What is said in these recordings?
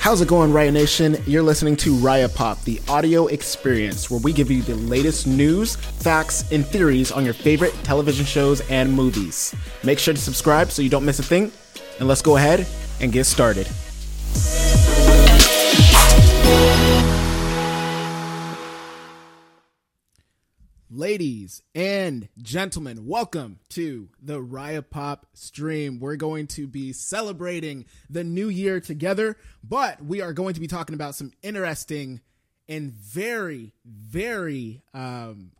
How's it going, Raya Nation? You're listening to Raya Pop, the audio experience where we give you the latest news, facts, and theories on your favorite television shows and movies. Make sure to subscribe so you don't miss a thing, and let's go ahead and get started. Ladies and gentlemen, welcome to the Raya Pop stream. We're going to be celebrating the new year together, but we are going to be talking about some interesting and very, very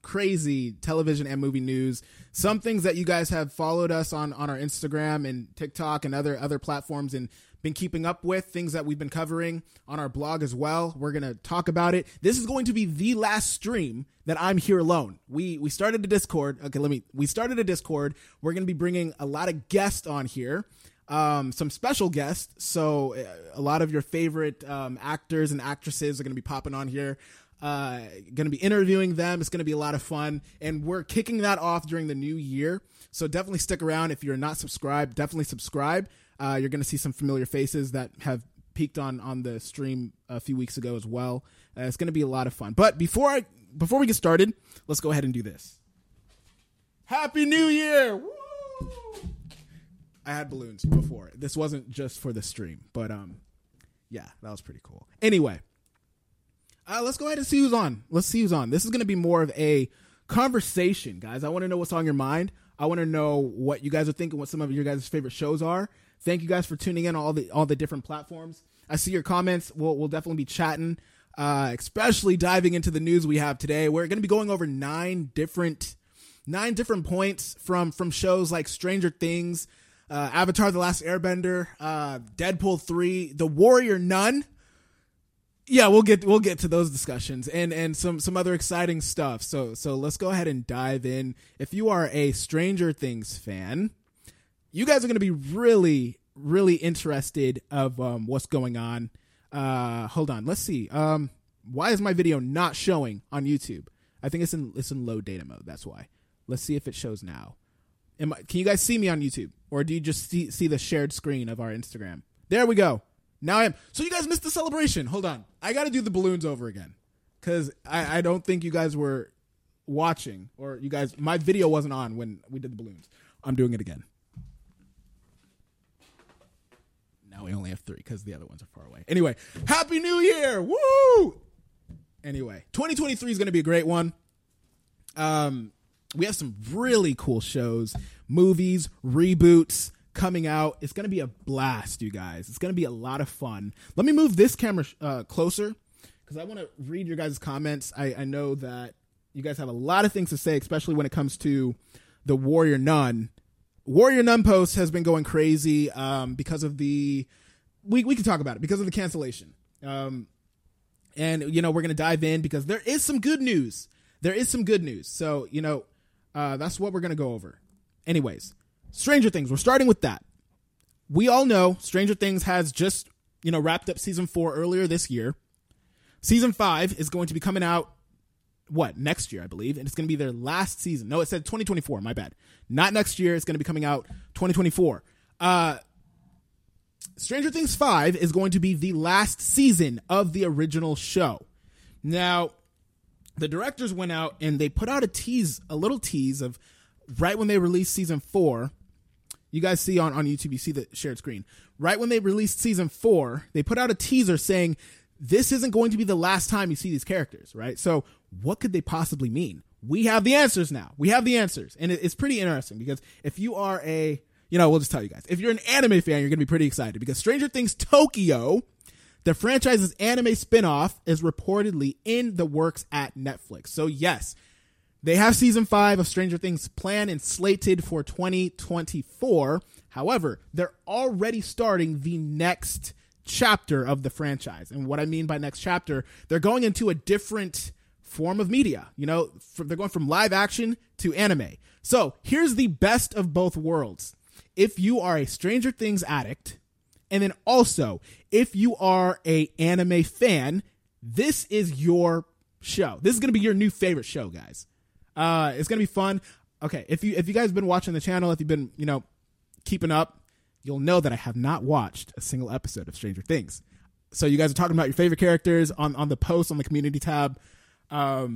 crazy television and movie news. Some things that you guys have followed us on our Instagram and TikTok and other platforms and been keeping up with, things that we've been covering on our blog as well. We're going to talk about it. This is going to be the last stream that I'm here alone. We started a Discord. We started a Discord. We're going to be bringing a lot of guests on here, some special guests. So a lot of your favorite actors and actresses are going to be popping on here. Going to be interviewing them. It's going to be a lot of fun. And we're kicking that off during the new year. So definitely stick around. If you're not subscribed, definitely subscribe. You're going to see some familiar faces that have peaked on the stream a few weeks ago as well. It's going to be a lot of fun. But before we get started, let's go ahead and do this. Happy New Year! Woo! I had balloons before. This wasn't just for the stream, but yeah, that was pretty cool. Anyway, let's go ahead and see who's on. Let's see who's on. This is going to be more of a conversation, guys. I want to know what's on your mind. I want to know what you guys are thinking, what some of your guys' favorite shows are. Thank you guys for tuning in on all the different platforms. I see your comments. We'll definitely be chatting, especially diving into the news we have today. We're going to be going over nine different points from shows like Stranger Things, Avatar The Last Airbender, Deadpool 3, The Warrior Nun. Yeah, we'll get to those discussions and some other exciting stuff. So let's go ahead and dive in. If you are a Stranger Things fan, you guys are going to be really, really interested of what's going on. Hold on. Let's see. Why is my video not showing on YouTube? I think it's in low data mode. That's why. Let's see if it shows now. Can you guys see me on YouTube? Or do you just see the shared screen of our Instagram? There we go. Now I am. So you guys missed the celebration. Hold on. I got to do the balloons over again because I don't think you guys were watching, or my video wasn't on when we did the balloons. I'm doing it again. We only have 3 because the other ones are far away. Anyway, Happy New Year! Woo! Anyway, 2023 is going to be a great one. We have some really cool shows, movies, reboots coming out. It's going to be a blast, you guys. It's going to be a lot of fun. Let me move this camera closer because I want to read your guys' comments. I know that you guys have a lot of things to say, especially when it comes to The Warrior Nun. Warrior Nun post has been going crazy because of the we can talk about it because of the cancellation. And we're going to dive in because there is some good news. So, that's what we're going to go over. Anyways, Stranger Things, we're starting with that. We all know Stranger Things has just, wrapped up season 4 earlier this year. Season 5 is going to be coming out next year, I believe, and it's going to be their last season. No, it said 2024. My bad. Not next year. It's going to be coming out 2024. Stranger Things 5 is going to be the last season of the original show. Now, the directors went out and they put out a little tease of right when they released season 4. You guys see on YouTube, you see the shared screen. Right when they released season 4, they put out a teaser saying, this isn't going to be the last time you see these characters, right? So what could they possibly mean? We have the answers now. And it's pretty interesting because if you are we'll just tell you guys. If you're an anime fan, you're going to be pretty excited because Stranger Things Tokyo, the franchise's anime spinoff, is reportedly in the works at Netflix. So yes, they have season 5 of Stranger Things planned and slated for 2024. However, they're already starting the next chapter of the franchise. And what I mean by next chapter, they're going into a different form of media. They're going from live action to anime. So here's the best of both worlds. If you are a Stranger Things addict, and then also if you are a anime fan, this is your show. This is going to be your new favorite show, guys. It's going to be fun. Okay. If you guys have been watching the channel, if you've been, keeping up, you'll know that I have not watched a single episode of Stranger Things. So you guys are talking about your favorite characters on the post on the community tab. I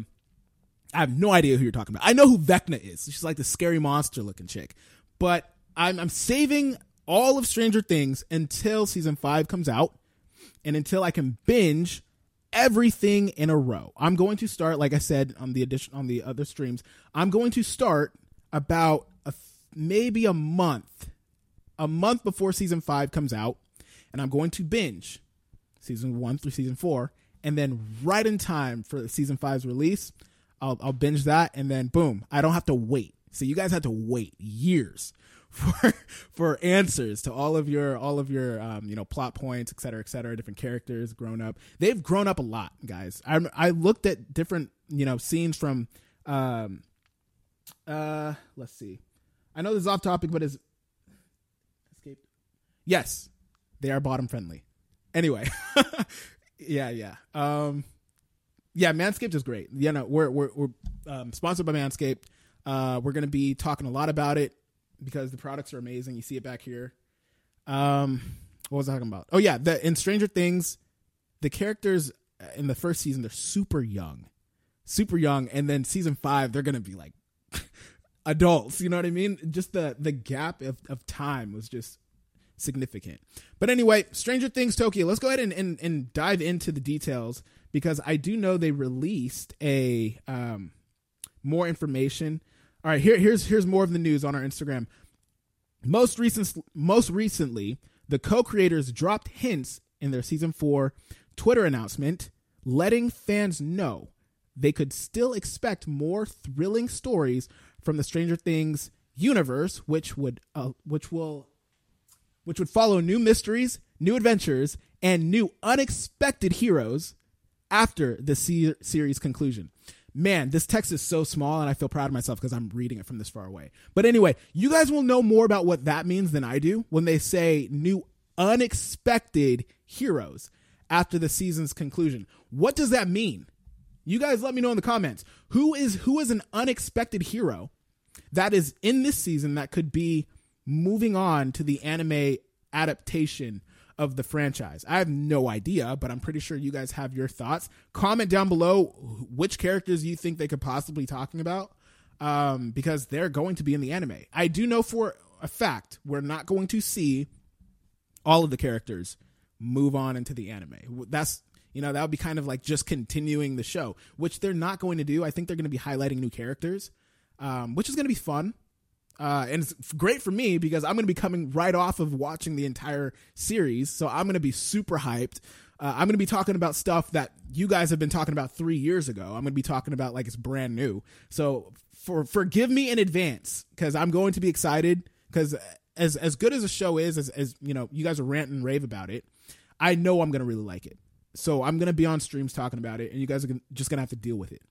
have no idea who you're talking about. I know who Vecna is. She's like the scary monster looking chick. But I'm saving all of Stranger Things until season 5 comes out and until I can binge everything in a row. I'm going to start, like I said on the other streams, I'm going to start about maybe a month before season 5 comes out, and I'm going to binge season 1 through season 4, and then right in time for season 5's release, I'll binge that, and then boom, I don't have to wait. So you guys had to wait years for answers to all of your plot points, et cetera, different characters grown up. They've grown up a lot, guys. I looked at different scenes from let's see. I know this is off topic, but is escaped. Yes, they are bottom friendly. Anyway, yeah. Yeah, Manscaped is great. You know, we're sponsored by Manscaped. We're going to be talking a lot about it because the products are amazing. You see it back here. What was I talking about? Oh yeah, in Stranger Things, the characters in the first season, they're super young, and then season 5, they're going to be like adults. You know what I mean? Just the gap of time was just significant. But anyway, Stranger Things Tokyo. Let's go ahead and dive into the details, because I do know they released a more information. All right, here's more of the news on our Instagram. Most recently, the co-creators dropped hints in their season 4 Twitter announcement, letting fans know they could still expect more thrilling stories from the Stranger Things universe, which would follow new mysteries, new adventures, and new unexpected heroes after the series conclusion. Man, this text is so small, and I feel proud of myself because I'm reading it from this far away. But anyway, you guys will know more about what that means than I do when they say new unexpected heroes after the season's conclusion. What does that mean? You guys let me know in the comments. Who is an unexpected hero that is in this season that could be moving on to the anime adaptation of the franchise? I have no idea, but I'm pretty sure you guys have your thoughts. Comment down below which characters you think they could possibly be talking about, because they're going to be in the anime. I do know for a fact we're not going to see all of the characters move on into the anime. That's, that would be kind of like just continuing the show, which they're not going to do. I think they're going to be highlighting new characters, which is going to be fun. And it's great for me because I'm going to be coming right off of watching the entire series. So I'm going to be super hyped. I'm going to be talking about stuff that you guys have been talking about 3 years ago. I'm going to be talking about like it's brand new. So forgive me in advance, because I'm going to be excited, because as good as the show is, as you guys are ranting and rave about it, I know I'm going to really like it. So I'm going to be on streams talking about it, and you guys are just going to have to deal with it.